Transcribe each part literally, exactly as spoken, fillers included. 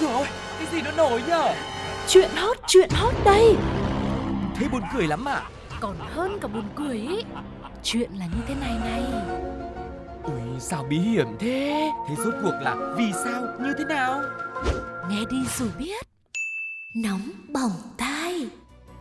Ôi dồi ôi, cái gì nó nổi nhờ. Chuyện hot, chuyện hot đây. Thế buồn cười lắm à? Còn hơn cả buồn cười ý. Chuyện là như thế này này. Ui, sao bí hiểm thế? Thế rốt cuộc là vì sao, như thế nào? Nghe đi rồi biết. Nóng bỏng tai.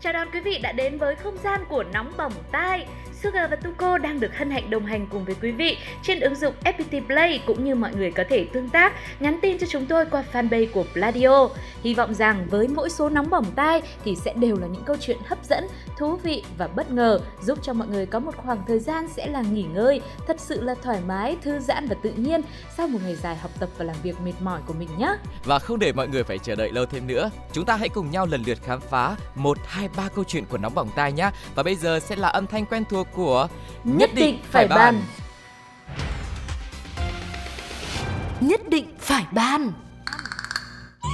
Chào đón quý vị đã đến với không gian của Nóng Bỏng Tai. Suga và Tuko đang được hân hạnh đồng hành cùng với quý vị trên ứng dụng ép pê tê Play, cũng như mọi người có thể tương tác, nhắn tin cho chúng tôi qua fanpage của Bladio. Hy vọng rằng với mỗi số Nóng Bỏng Tai thì sẽ đều là những câu chuyện hấp dẫn, thú vị và bất ngờ, giúp cho mọi người có một khoảng thời gian sẽ là nghỉ ngơi, thật sự là thoải mái, thư giãn và tự nhiên sau một ngày dài học tập và làm việc mệt mỏi của mình nhé. Và không để mọi người phải chờ đợi lâu thêm nữa, chúng ta hãy cùng nhau lần lượt khám phá một, hai, ba câu chuyện của Nóng Bỏng Tai nhé. Và bây giờ sẽ là âm thanh quen thuộc của Nhất định phải bàn. Nhất định phải bàn.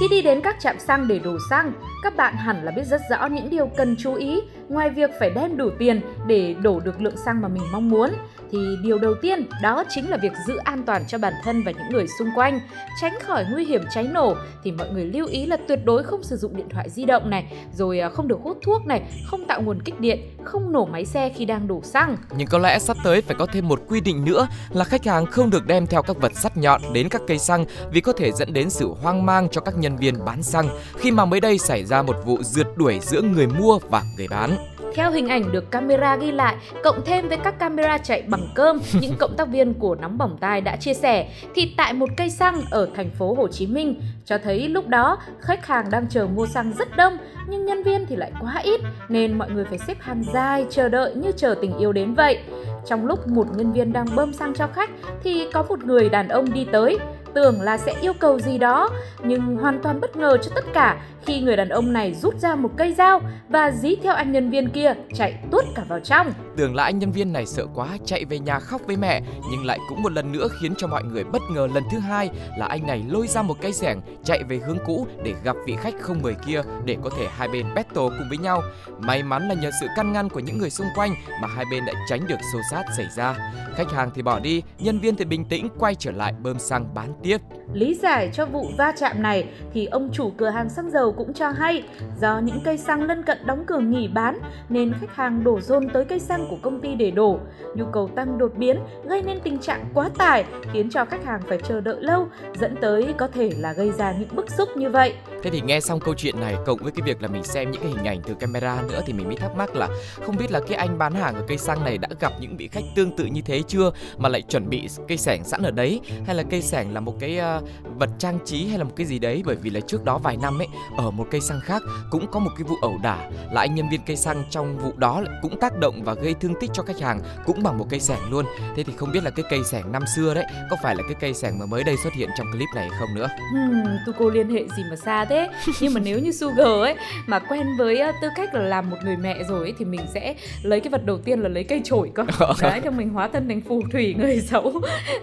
Khi đi đến các trạm xăng để đổ xăng, các bạn hẳn là biết rất rõ những điều cần chú ý. Ngoài việc phải đem đủ tiền để đổ được lượng xăng mà mình mong muốn, thì điều đầu tiên đó chính là việc giữ an toàn cho bản thân và những người xung quanh. Tránh khỏi nguy hiểm cháy nổ thì mọi người lưu ý là tuyệt đối không sử dụng điện thoại di động này, rồi không được hút thuốc này, không tạo nguồn kích điện, không nổ máy xe khi đang đổ xăng. Nhưng có lẽ sắp tới phải có thêm một quy định nữa là khách hàng không được đem theo các vật sắt nhọn đến các cây xăng, vì có thể dẫn đến sự hoang mang cho các nhân viên bán xăng, khi mà mới đây xảy ra một vụ rượt đuổi giữa người mua và người bán. Theo hình ảnh được camera ghi lại, cộng thêm với các camera chạy bằng cơm, những cộng tác viên của Nóng Bỏng Tai đã chia sẻ, thì tại một cây xăng ở thành phố Hồ Chí Minh, cho thấy lúc đó khách hàng đang chờ mua xăng rất đông, nhưng nhân viên thì lại quá ít, nên mọi người phải xếp hàng dài chờ đợi như chờ tình yêu đến vậy. Trong lúc một nhân viên đang bơm xăng cho khách, thì có một người đàn ông đi tới, tưởng là sẽ yêu cầu gì đó, nhưng hoàn toàn bất ngờ cho tất cả khi người đàn ông này rút ra một cây dao và dí theo anh nhân viên kia, chạy tuốt cả vào trong. Tưởng là anh nhân viên này sợ quá chạy về nhà khóc với mẹ, nhưng lại cũng một lần nữa khiến cho mọi người bất ngờ lần thứ hai là anh này lôi ra một cây xẻng chạy về hướng cũ để gặp vị khách không mời kia, để có thể hai bên battle cùng với nhau. May mắn là nhờ sự can ngăn của những người xung quanh mà hai bên đã tránh được xô xát xảy ra. Khách hàng thì bỏ đi, nhân viên thì bình tĩnh quay trở lại bơm xăng bán tiếp. Lý giải cho vụ va chạm này thì ông chủ cửa hàng xăng dầu cũng cho hay, do những cây xăng lân cận đóng cửa nghỉ bán nên khách hàng đổ dồn tới cây xăng của công ty để đổ. Nhu cầu tăng đột biến gây nên tình trạng quá tải, khiến cho khách hàng phải chờ đợi lâu, dẫn tới có thể là gây ra những bức xúc như vậy. Thế thì nghe xong câu chuyện này, cộng với cái việc là mình xem những cái hình ảnh từ camera nữa, thì mình mới thắc mắc là không biết là cái anh bán hàng ở cây xăng này đã gặp những vị khách tương tự như thế chưa, mà lại chuẩn bị cây xẻng sẵn ở đấy, hay là cây xẻng là một cái uh, vật trang trí hay là một cái gì đấy. Bởi vì là trước đó vài năm ấy, ở một cây xăng khác cũng có một cái vụ ẩu đả, là anh nhân viên cây xăng trong vụ đó cũng tác động và gây thương tích cho khách hàng cũng bằng một cây xẻng luôn. Thế thì không biết là cái cây xẻng năm xưa đấy có phải là cái cây xẻng mà mới đây xuất hiện trong clip này không nữa. Hmm, Tuko liên hệ gì mà xa thế. Nhưng mà nếu như Suga ấy mà quen với tư cách là làm một người mẹ rồi ấy, thì mình sẽ lấy cái vật đầu tiên là lấy cây chổi cơ. Đấy, thì mình hóa thân thành phù thủy người xấu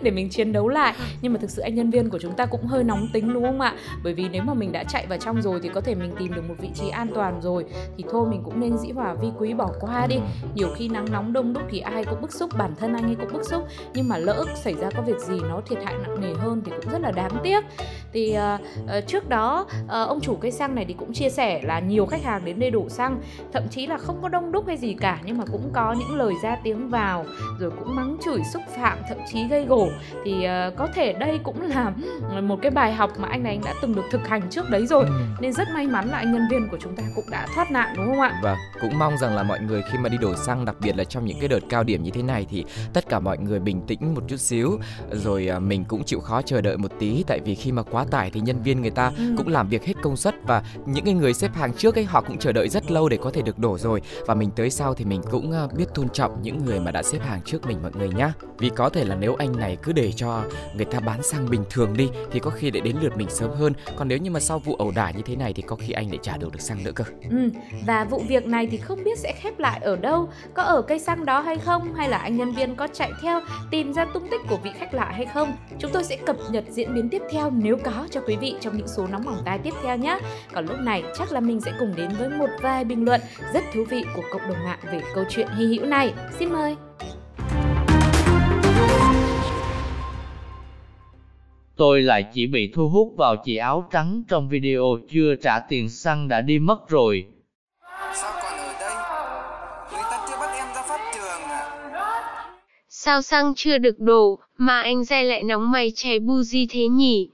để mình chiến đấu lại. Nhưng mà thực sự anh nhân viên của chúng ta cũng hơi nóng tính đúng không ạ? Bởi vì nếu mà mình đã chạy vào trong rồi thì có thể mình tìm được một vị trí an toàn rồi, thì thôi mình cũng nên dĩ hòa vi quý, bỏ qua đi. Nhiều khi nắng nóng đông đúc thì ai cũng bức xúc, bản thân anh ấy cũng bức xúc, nhưng mà lỡ xảy ra có việc gì nó thiệt hại nặng nề hơn thì cũng rất là đáng tiếc. Thì uh, trước đó uh, ông chủ cây xăng này thì cũng chia sẻ là nhiều khách hàng đến đây đổ xăng, thậm chí là không có đông đúc hay gì cả, nhưng mà cũng có những lời ra tiếng vào, rồi cũng mắng chửi xúc phạm, thậm chí gây gổ. Thì uh, có thể đây cũng là một cái bài học mà anh này anh đã từng được thực hành trước đấy rồi, ừ. Nên rất may mắn là anh nhân viên của chúng ta cũng đã thoát nạn đúng không ạ? Và cũng mong rằng là mọi người khi mà đi đổ xăng, đặc biệt là trong những cái đợt cao điểm như thế này, thì tất cả mọi người bình tĩnh một chút xíu, rồi mình cũng chịu khó chờ đợi một tí. Tại vì khi mà quá tải thì nhân viên người ta ừ. cũng làm việc hết công suất, và những người xếp hàng trước ấy họ cũng chờ đợi rất lâu để có thể được đổ rồi. Và mình tới sau thì mình cũng biết tôn trọng những người mà đã xếp hàng trước mình mọi người nhá. Vì có thể là nếu anh này cứ để cho người ta bán xăng bình thường đi thì có khi lại đến lượt mình sớm hơn. Còn nếu như mà sau vụ ẩu đả như thế này thì có khi anh lại trả được được xăng nữa cơ. Ừ. Và vụ việc này thì không biết sẽ khép lại ở đâu, có ở cây xăng đó hay không, hay là anh nhân viên có chạy theo tìm ra tung tích của vị khách lạ hay không. Chúng tôi sẽ cập nhật diễn biến tiếp theo nếu có cho quý vị trong những số Nóng Bỏng Tai tiếp theo nhé. Còn lúc này chắc là mình sẽ cùng đến với một vài bình luận rất thú vị của cộng đồng mạng về câu chuyện hy hữu này. Xin mời. tôi lại chỉ bị thu hút vào chị áo trắng trong video chưa trả tiền xăng đã đi mất rồi. Sao còn ở đây? Người ta chưa bắt em ra pháp trường à? Sao xăng chưa được đổ mà anh Giai lại nóng mày chè buji thế nhỉ?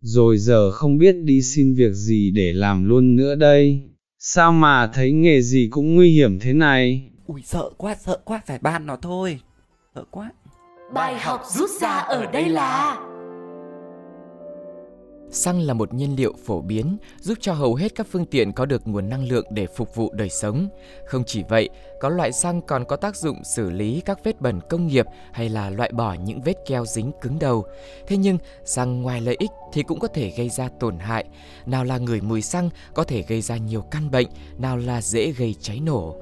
Rồi giờ không biết đi xin việc gì để làm luôn nữa đây. Sao mà thấy nghề gì cũng nguy hiểm thế này? Ui sợ quá, sợ quá, phải ban nó thôi. Sợ quá. Bài học rút ra ở đây là xăng là một nhiên liệu phổ biến, giúp cho hầu hết các phương tiện có được nguồn năng lượng để phục vụ đời sống. Không chỉ vậy, có loại xăng còn có tác dụng xử lý các vết bẩn công nghiệp hay là loại bỏ những vết keo dính cứng đầu. Thế nhưng, xăng ngoài lợi ích thì cũng có thể gây ra tổn hại. Nào là ngửi mùi xăng có thể gây ra nhiều căn bệnh, nào là dễ gây cháy nổ.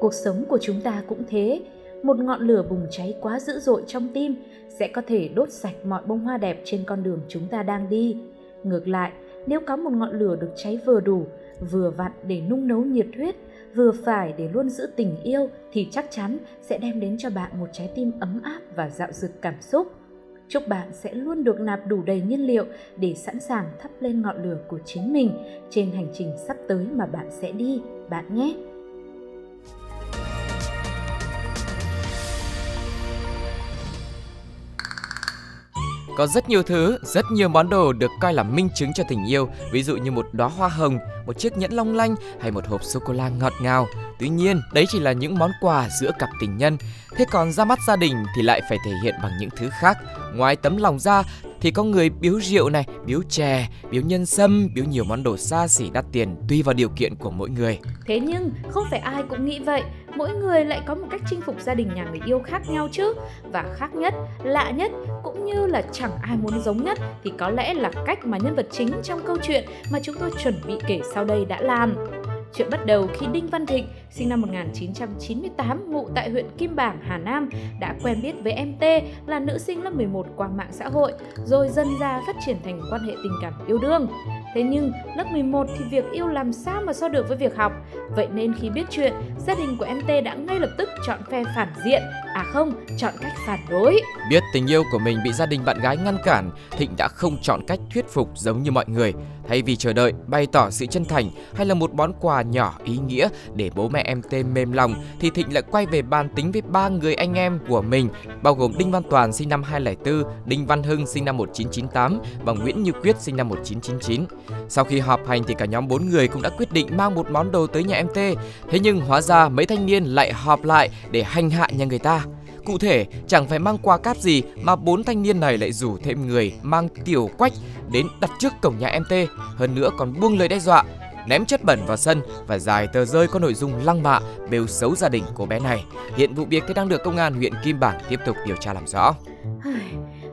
Cuộc sống của chúng ta cũng thế. Một ngọn lửa bùng cháy quá dữ dội trong tim sẽ có thể đốt sạch mọi bông hoa đẹp trên con đường chúng ta đang đi. Ngược lại, nếu có một ngọn lửa được cháy vừa đủ, vừa vặn để nung nấu nhiệt huyết, vừa phải để luôn giữ tình yêu thì chắc chắn sẽ đem đến cho bạn một trái tim ấm áp và dạo dực cảm xúc. Chúc bạn sẽ luôn được nạp đủ đầy nhiên liệu để sẵn sàng thắp lên ngọn lửa của chính mình trên hành trình sắp tới mà bạn sẽ đi, bạn nhé! Có rất nhiều thứ, rất nhiều món đồ được coi là minh chứng cho tình yêu, ví dụ như một đóa hoa hồng, một chiếc nhẫn long lanh hay một hộp sô-cô-la ngọt ngào. Tuy nhiên, đấy chỉ là những món quà giữa cặp tình nhân. Thế còn ra mắt gia đình thì lại phải thể hiện bằng những thứ khác. Ngoài tấm lòng ra thì có người biếu rượu này, biếu chè, biếu nhân sâm, biếu nhiều món đồ xa xỉ đắt tiền tùy vào điều kiện của mỗi người. Thế nhưng không phải ai cũng nghĩ vậy, mỗi người lại có một cách chinh phục gia đình nhà người yêu khác nhau chứ. Và khác nhất, lạ nhất cũng như là chẳng ai muốn giống nhất thì có lẽ là cách mà nhân vật chính trong câu chuyện mà chúng tôi chuẩn bị kể sau đây đã làm. Chuyện bắt đầu khi Đinh Văn Thịnh, sinh năm một nghìn chín trăm chín mươi tám, ngụ tại huyện Kim Bảng, Hà Nam, đã quen biết với em Tê là nữ sinh lớp mười một qua mạng xã hội, rồi dần ra phát triển thành quan hệ tình cảm yêu đương. Thế nhưng, lớp mười một thì việc yêu làm sao mà so được với việc học. Vậy nên khi biết chuyện, gia đình của em Tê đã ngay lập tức chọn phe phản diện, à không, chọn cách phản đối. Biết tình yêu của mình bị gia đình bạn gái ngăn cản, Thịnh đã không chọn cách thuyết phục giống như mọi người. Thay vì chờ đợi, bày tỏ sự chân thành hay là một món quà nhỏ ý nghĩa để bố mẹ em Tê mềm lòng, thì Thịnh lại quay về bàn tính với ba người anh em của mình, bao gồm Đinh Văn Toàn sinh năm hai không không bốn, Đinh Văn Hưng sinh năm một nghìn chín trăm chín mươi tám và Nguyễn Như Quyết sinh năm một nghìn chín trăm chín mươi chín. Sau khi họp hành thì cả nhóm bốn người cũng đã quyết định mang một món đồ tới nhà em Tê. Thế nhưng hóa ra mấy thanh niên lại họp lại để hành hạ nhà người ta. Cụ thể, chẳng phải mang quà cáp gì mà bốn thanh niên này lại rủ thêm người mang tiểu quách đến đặt trước cổng nhà em Tê, hơn nữa còn buông lời đe dọa, ném chất bẩn vào sân và dài tờ rơi có nội dung lăng mạ, bêu xấu gia đình cô bé này. Hiện vụ việc thì đang được công an huyện Kim Bảng tiếp tục điều tra làm rõ.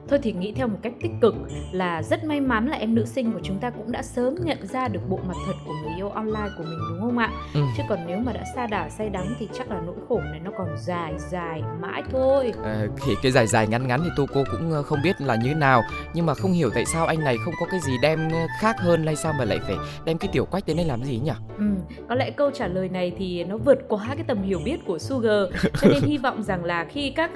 Thôi thì nghĩ theo một cách tích cực là rất may mắn là em nữ sinh của chúng ta cũng đã sớm nhận ra được bộ mặt thật của người yêu online của mình, đúng không ạ? Ừ. Chứ còn nếu mà đã sa đà say đắm thì chắc là nỗi khổ này nó còn dài dài mãi thôi. À, thì cái dài dài ngắn ngắn thì tôi cô cũng không biết là như nào. Nhưng mà không hiểu tại sao anh này không có cái gì đem khác hơn hay sao mà lại phải đem cái tiểu quách đến đây làm gì nhỉ? Ừ, có lẽ câu trả lời này thì nó vượt quá cái tầm hiểu biết của Suga. Cho nên hy vọng rằng là khi các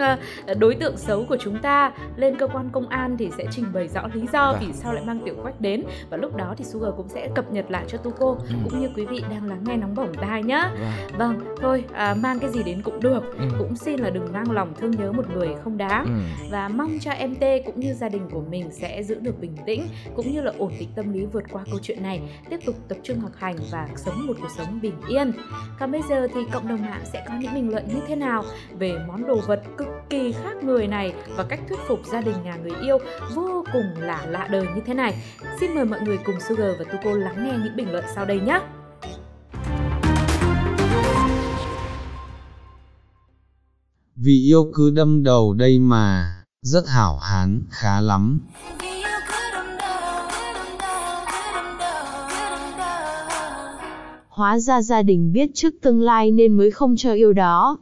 đối tượng xấu của chúng ta lên cơ quan công an thì sẽ trình bày rõ lý do vì sao lại mang tiểu quách đến, và lúc đó thì Suga cũng sẽ cập nhật lại cho Tuko ừ. cũng như quý vị đang lắng nghe Nóng Bỏng Tai nhá. Vâng, vâng thôi à, mang cái gì đến cũng được, ừ. cũng xin là đừng mang lòng thương nhớ một người không đáng, ừ. và mong cho em Tê cũng như gia đình của mình sẽ giữ được bình tĩnh cũng như là ổn định tâm lý vượt qua câu chuyện này, tiếp tục tập trung học hành và sống một cuộc sống bình yên. Còn bây giờ thì cộng đồng mạng sẽ có những bình luận như thế nào về món đồ vật cực kỳ khác người này và cách thuyết phục gia đình nhà người yêu vô cùng là lạ đời như thế này? Xin mời mọi người cùng Suga và Tuko lắng nghe những bình luận sau đây nhé. Vì yêu cứ đâm đầu đây mà, rất hảo hán, khá lắm. Hóa ra gia đình biết trước tương lai nên mới không cho yêu đó.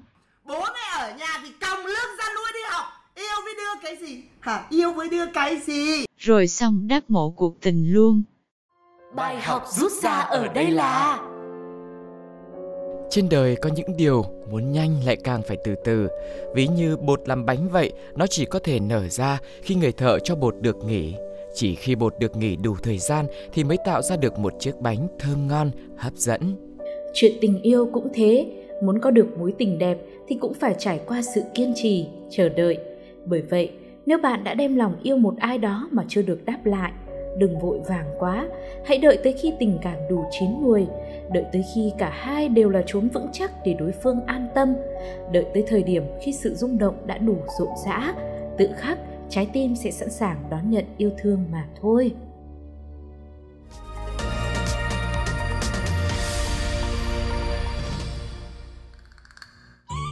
Bố mẹ ở nhà thì còng lương ra nuôi đi học, yêu với đưa cái gì? Hả? Yêu với đưa cái gì? Rồi xong đáp mộ cuộc tình luôn. Bài học rút ra ở đây là Trên đời có những điều muốn nhanh lại càng phải từ từ. Ví như bột làm bánh vậy, nó chỉ có thể nở ra khi người thợ cho bột được nghỉ. Chỉ khi bột được nghỉ đủ thời gian thì mới tạo ra được một chiếc bánh thơm ngon, hấp dẫn. Chuyện tình yêu cũng thế, muốn có được mối tình đẹp thì cũng phải trải qua sự kiên trì, chờ đợi. Bởi vậy, nếu bạn đã đem lòng yêu một ai đó mà chưa được đáp lại, đừng vội vàng quá, hãy đợi tới khi tình cảm đủ chín muồi, đợi tới khi cả hai đều là chốn vững chắc để đối phương an tâm, đợi tới thời điểm khi sự rung động đã đủ rộn rã, tự khắc trái tim sẽ sẵn sàng đón nhận yêu thương mà thôi.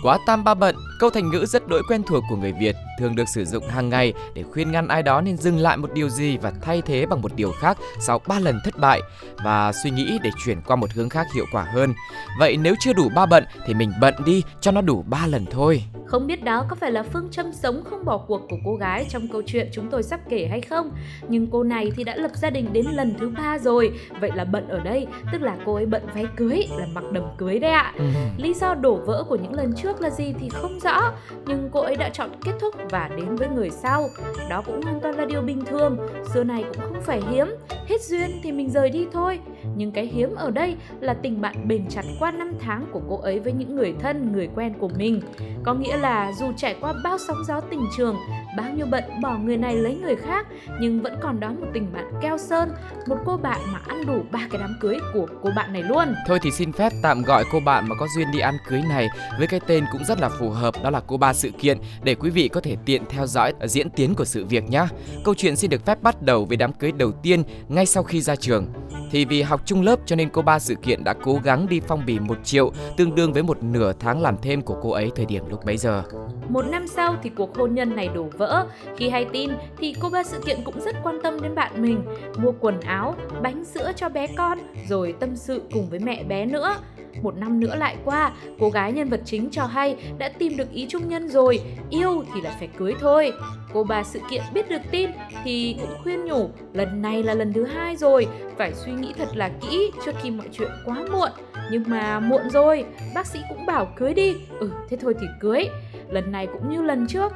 Quá tam ba bận, câu thành ngữ rất đỗi quen thuộc của người Việt, thường được sử dụng hàng ngày để khuyên ngăn ai đó nên dừng lại một điều gì và thay thế bằng một điều khác sau ba lần thất bại và suy nghĩ để chuyển qua một hướng khác hiệu quả hơn. Vậy nếu chưa đủ ba bận thì mình bận đi cho nó đủ ba lần thôi. Không biết đó có phải là phương châm sống không bỏ cuộc của cô gái trong câu chuyện chúng tôi sắp kể hay không? Nhưng cô này thì đã lập gia đình đến lần thứ ba rồi. Vậy là bận ở đây, tức là cô ấy bận váy cưới, là mặc đầm cưới đấy ạ. Ừ. Lý do đổ vỡ của những lần trước là gì thì không rõ, nhưng cô ấy đã chọn kết thúc và đến với người sau. Đó cũng hoàn toàn là điều bình thường, xưa này cũng không phải hiếm. Hết duyên thì mình rời đi thôi. Nhưng cái hiếm ở đây là tình bạn bền chặt qua năm tháng của cô ấy với những người thân, người quen của mình. Có nghĩa là dù trải qua bao sóng gió tình trường, bao nhiêu bận bỏ người này lấy người khác, nhưng vẫn còn đó một tình bạn keo sơn, một cô bạn mà ăn đủ ba cái đám cưới của cô bạn này luôn. Thôi thì xin phép tạm gọi cô bạn mà có duyên đi ăn cưới này với cái tên cũng rất là phù hợp, đó là cô ba sự kiện, để quý vị có thể tiện theo dõi diễn tiến của sự việc nhé. Câu chuyện xin được phép bắt đầu với đám cưới đầu tiên ngay sau khi ra trường. Thì vì học chung lớp cho nên cô ba sự kiện đã cố gắng đi phong bì một triệu, tương đương với một nửa tháng làm thêm của cô ấy thời điểm lúc bấy giờ. Một năm sau thì cuộc hôn nhân này đổ vỡ. Khi hay tin thì cô ba sự kiện cũng rất quan tâm đến bạn mình, mua quần áo, bánh sữa cho bé con, rồi tâm sự cùng với mẹ bé nữa. Một năm nữa lại qua, cô gái nhân vật chính cho hay đã tìm được ý trung nhân rồi, yêu thì là phải cưới thôi. Cô bà sự kiện biết được tin thì cũng khuyên nhủ, lần này là lần thứ hai rồi, phải suy nghĩ thật là kỹ trước khi mọi chuyện quá muộn. Nhưng mà muộn rồi, bác sĩ cũng bảo cưới đi, ừ thế thôi thì cưới. Lần này cũng như lần trước,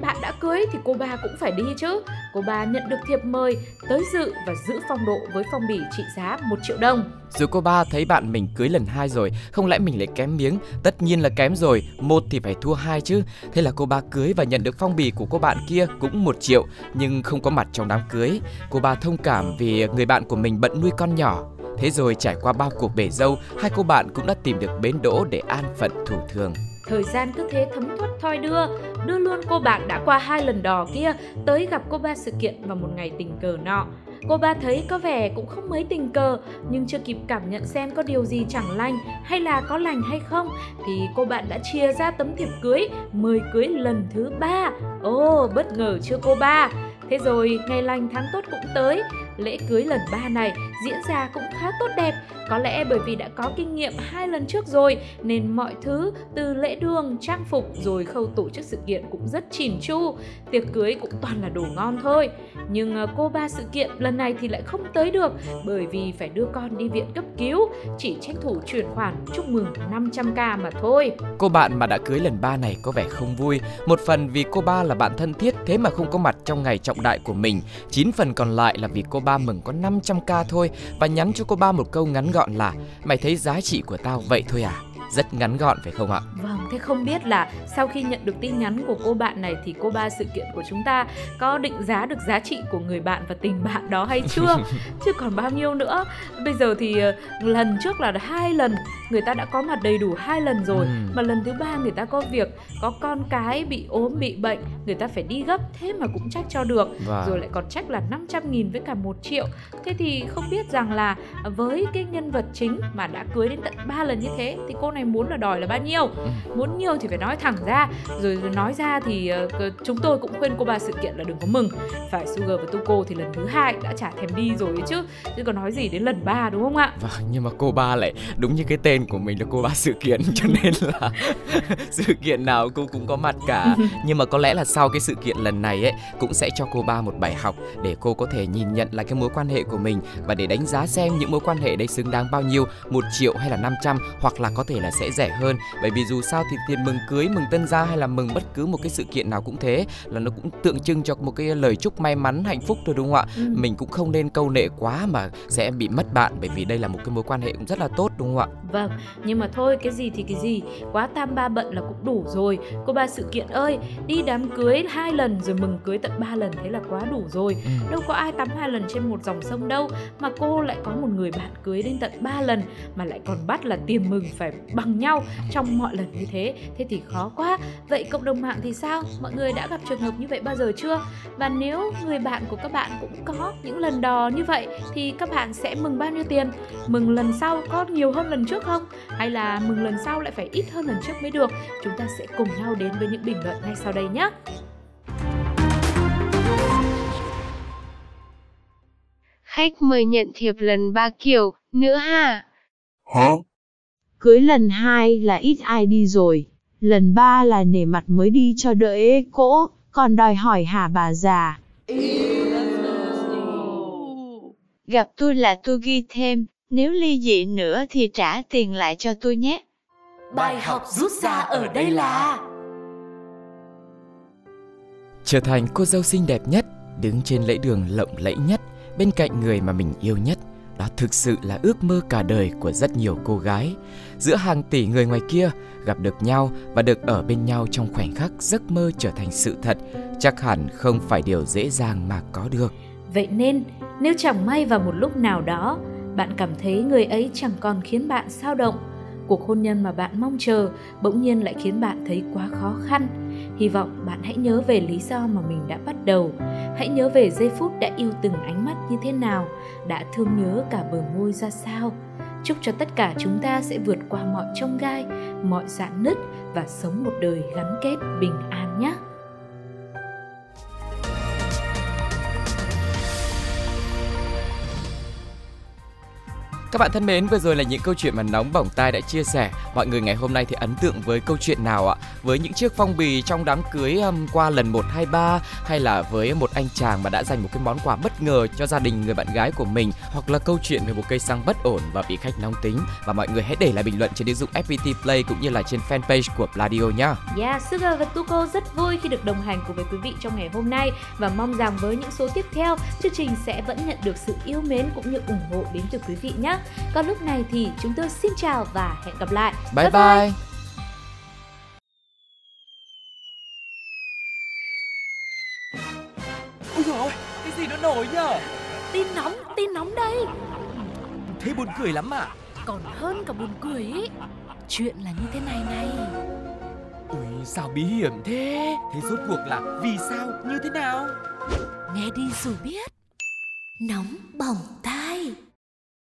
bạn đã cưới thì cô ba cũng phải đi chứ. Cô ba nhận được thiệp mời, tới dự và giữ phong độ với phong bì trị giá một triệu đồng. Dù cô ba thấy bạn mình cưới lần hai rồi, không lẽ mình lại kém miếng? Tất nhiên là kém rồi, một thì phải thua hai chứ. Thế là cô ba cưới và nhận được phong bì của cô bạn kia cũng một triệu, nhưng không có mặt trong đám cưới. Cô ba thông cảm vì người bạn của mình bận nuôi con nhỏ. Thế rồi trải qua bao cuộc bể dâu, hai cô bạn cũng đã tìm được bến đỗ để an phận thủ thường. Thời gian cứ thế thấm thoát thoi đưa, đưa luôn cô bạn đã qua hai lần đò kia tới gặp cô ba sự kiện vào một ngày tình cờ nọ. Cô ba thấy có vẻ cũng không mấy tình cờ, nhưng chưa kịp cảm nhận xem có điều gì chẳng lành hay là có lành hay không, thì cô bạn đã chia ra tấm thiệp cưới, mời cưới lần thứ ba. Ồ, bất ngờ chưa cô ba? Thế rồi ngày lành tháng tốt cũng tới. Lễ cưới lần ba này diễn ra cũng khá tốt đẹp, có lẽ bởi vì đã có kinh nghiệm hai lần trước rồi nên mọi thứ từ lễ đường, trang phục rồi khâu tổ chức sự kiện cũng rất chỉn chu, tiệc cưới cũng toàn là đồ ngon thôi. Nhưng cô ba sự kiện lần này thì lại không tới được bởi vì phải đưa con đi viện cấp cứu, chỉ tranh thủ chuyển khoản chúc mừng năm trăm k mà thôi. Cô bạn mà đã cưới lần ba này có vẻ không vui, một phần vì cô ba là bạn thân thiết thế mà không có mặt trong ngày trọng đại của mình, chín phần còn lại là vì cô ba mừng có năm trăm k thôi và nhắn cho cô ba một câu ngắn gọn là mày thấy giá trị của tao vậy thôi à? Rất ngắn gọn phải không ạ? Vâng, thế không biết là sau khi nhận được tin nhắn của cô bạn này thì cô ba sự kiện của chúng ta có định giá được giá trị của người bạn và tình bạn đó hay chưa? Chứ còn bao nhiêu nữa? Bây giờ thì lần trước là hai lần, người ta đã có mặt đầy đủ hai lần rồi, ừ. Mà lần thứ ba người ta có việc, có con cái bị ốm, bị bệnh, người ta phải đi gấp, thế mà cũng trách cho được. Wow. Rồi lại còn trách là năm trăm nghìn với cả một triệu. Thế thì không biết rằng là với cái nhân vật chính mà đã cưới đến tận ba lần như thế thì cô này muốn là đòi là bao nhiêu? Ừ. Muốn nhiều thì phải nói thẳng ra, rồi nói ra thì uh, chúng tôi cũng khuyên cô ba sự kiện là đừng có mừng. Phải Suga và Tuko thì lần thứ hai đã trả thèm đi rồi chứ, chứ còn nói gì đến lần ba đúng không ạ? Vâng, nhưng mà cô ba lại đúng như cái tên kênh của mình là cô bác sự kiện, cho nên là sự kiện nào cô cũng có mặt cả. Nhưng mà có lẽ là sau cái sự kiện lần này ấy cũng sẽ cho cô ba một bài học để cô có thể nhìn nhận lại cái mối quan hệ của mình và để đánh giá xem những mối quan hệ đấy xứng đáng bao nhiêu, một triệu hay là năm trăm, hoặc là có thể là sẽ rẻ hơn. Bởi vì dù sao thì tiền mừng cưới, mừng tân gia hay là mừng bất cứ một cái sự kiện nào cũng thế, là nó cũng tượng trưng cho một cái lời chúc may mắn, hạnh phúc thôi, đúng không ạ? Ừ. Mình cũng không nên câu nệ quá mà sẽ bị mất bạn, bởi vì đây là một cái mối quan hệ cũng rất là tốt, đúng không ạ? Vâng, nhưng mà thôi, cái gì thì cái gì, quá tam ba bận là cũng đủ rồi. Cô ba sự kiện ơi, đi đám cưới hai lần rồi mừng cưới tận ba lần, thế là quá đủ rồi. Ừ. Đâu có ai tắm hai lần trên một dòng sông đâu, mà cô lại có một người bạn cưới đến tận ba lần mà lại còn bắt là tiền mừng phải bằng nhau trong mọi lần như thế. Thế thì khó quá. Vậy cộng đồng mạng thì sao? Mọi người đã gặp trường hợp như vậy bao giờ chưa? Và nếu người bạn của các bạn cũng có những lần đò như vậy thì các bạn sẽ mừng bao nhiêu tiền? Mừng lần sau có nhiều hơn lần trước không? Hay là mừng lần sau lại phải ít hơn lần trước mới được? Chúng ta sẽ cùng nhau đến với những bình luận ngay sau đây nhé. Khách mời nhận thiệp lần ba kiểu nữa hả? Hả? Cưới lần hai là ít ai đi rồi, lần ba là nể mặt mới đi cho đỡ ế cỗ, còn đòi hỏi hả bà già. Gặp tôi là tôi ghi thêm, nếu ly dị nữa thì trả tiền lại cho tôi nhé. Bài học rút ra ở đây là trở thành cô dâu xinh đẹp nhất, đứng trên lễ đường lộng lẫy nhất, bên cạnh người mà mình yêu nhất. Đó thực sự là ước mơ cả đời của rất nhiều cô gái. Giữa hàng tỷ người ngoài kia, gặp được nhau và được ở bên nhau trong khoảnh khắc giấc mơ trở thành sự thật, chắc hẳn không phải điều dễ dàng mà có được. Vậy nên, nếu chẳng may vào một lúc nào đó, bạn cảm thấy người ấy chẳng còn khiến bạn dao động, cuộc hôn nhân mà bạn mong chờ bỗng nhiên lại khiến bạn thấy quá khó khăn, hy vọng bạn hãy nhớ về lý do mà mình đã bắt đầu. Hãy nhớ về giây phút đã yêu từng ánh mắt như thế nào, đã thương nhớ cả bờ môi ra sao. Chúc cho tất cả chúng ta sẽ vượt qua mọi chông gai, mọi rạn nứt và sống một đời gắn kết bình an nhé. Các bạn thân mến, vừa rồi là những câu chuyện mà Nóng Bỏng Tai đã chia sẻ. Mọi người ngày hôm nay thì ấn tượng với câu chuyện nào ạ? Với những chiếc phong bì trong đám cưới um, qua lần một, hai, ba, hay là với một anh chàng mà đã dành một cái món quà bất ngờ cho gia đình người bạn gái của mình, hoặc là câu chuyện về một cây xăng bất ổn và vị khách nóng tính. Và mọi người hãy để lại bình luận trên ứng dụng ép pê tê Play cũng như là trên fanpage của Bladio nhá. Yeah, Suga và Tuko rất vui khi được đồng hành cùng với quý vị trong ngày hôm nay và mong rằng với những số tiếp theo, chương trình sẽ vẫn nhận được sự yêu mến cũng như ủng hộ đến từ quý vị nhé. Còn lúc này thì chúng tôi xin chào và hẹn gặp lại. Bye bye, bye. bye. Ôi trời ơi, cái gì nó nổi nhờ? Tin nóng, tin nóng đây. Thế buồn cười lắm à? Còn hơn cả buồn cười ý. Chuyện là như thế này này. Ui, sao bí hiểm thế? Thế rốt cuộc là vì sao, như thế nào? Nghe đi rồi biết. Nóng Bỏng Ta.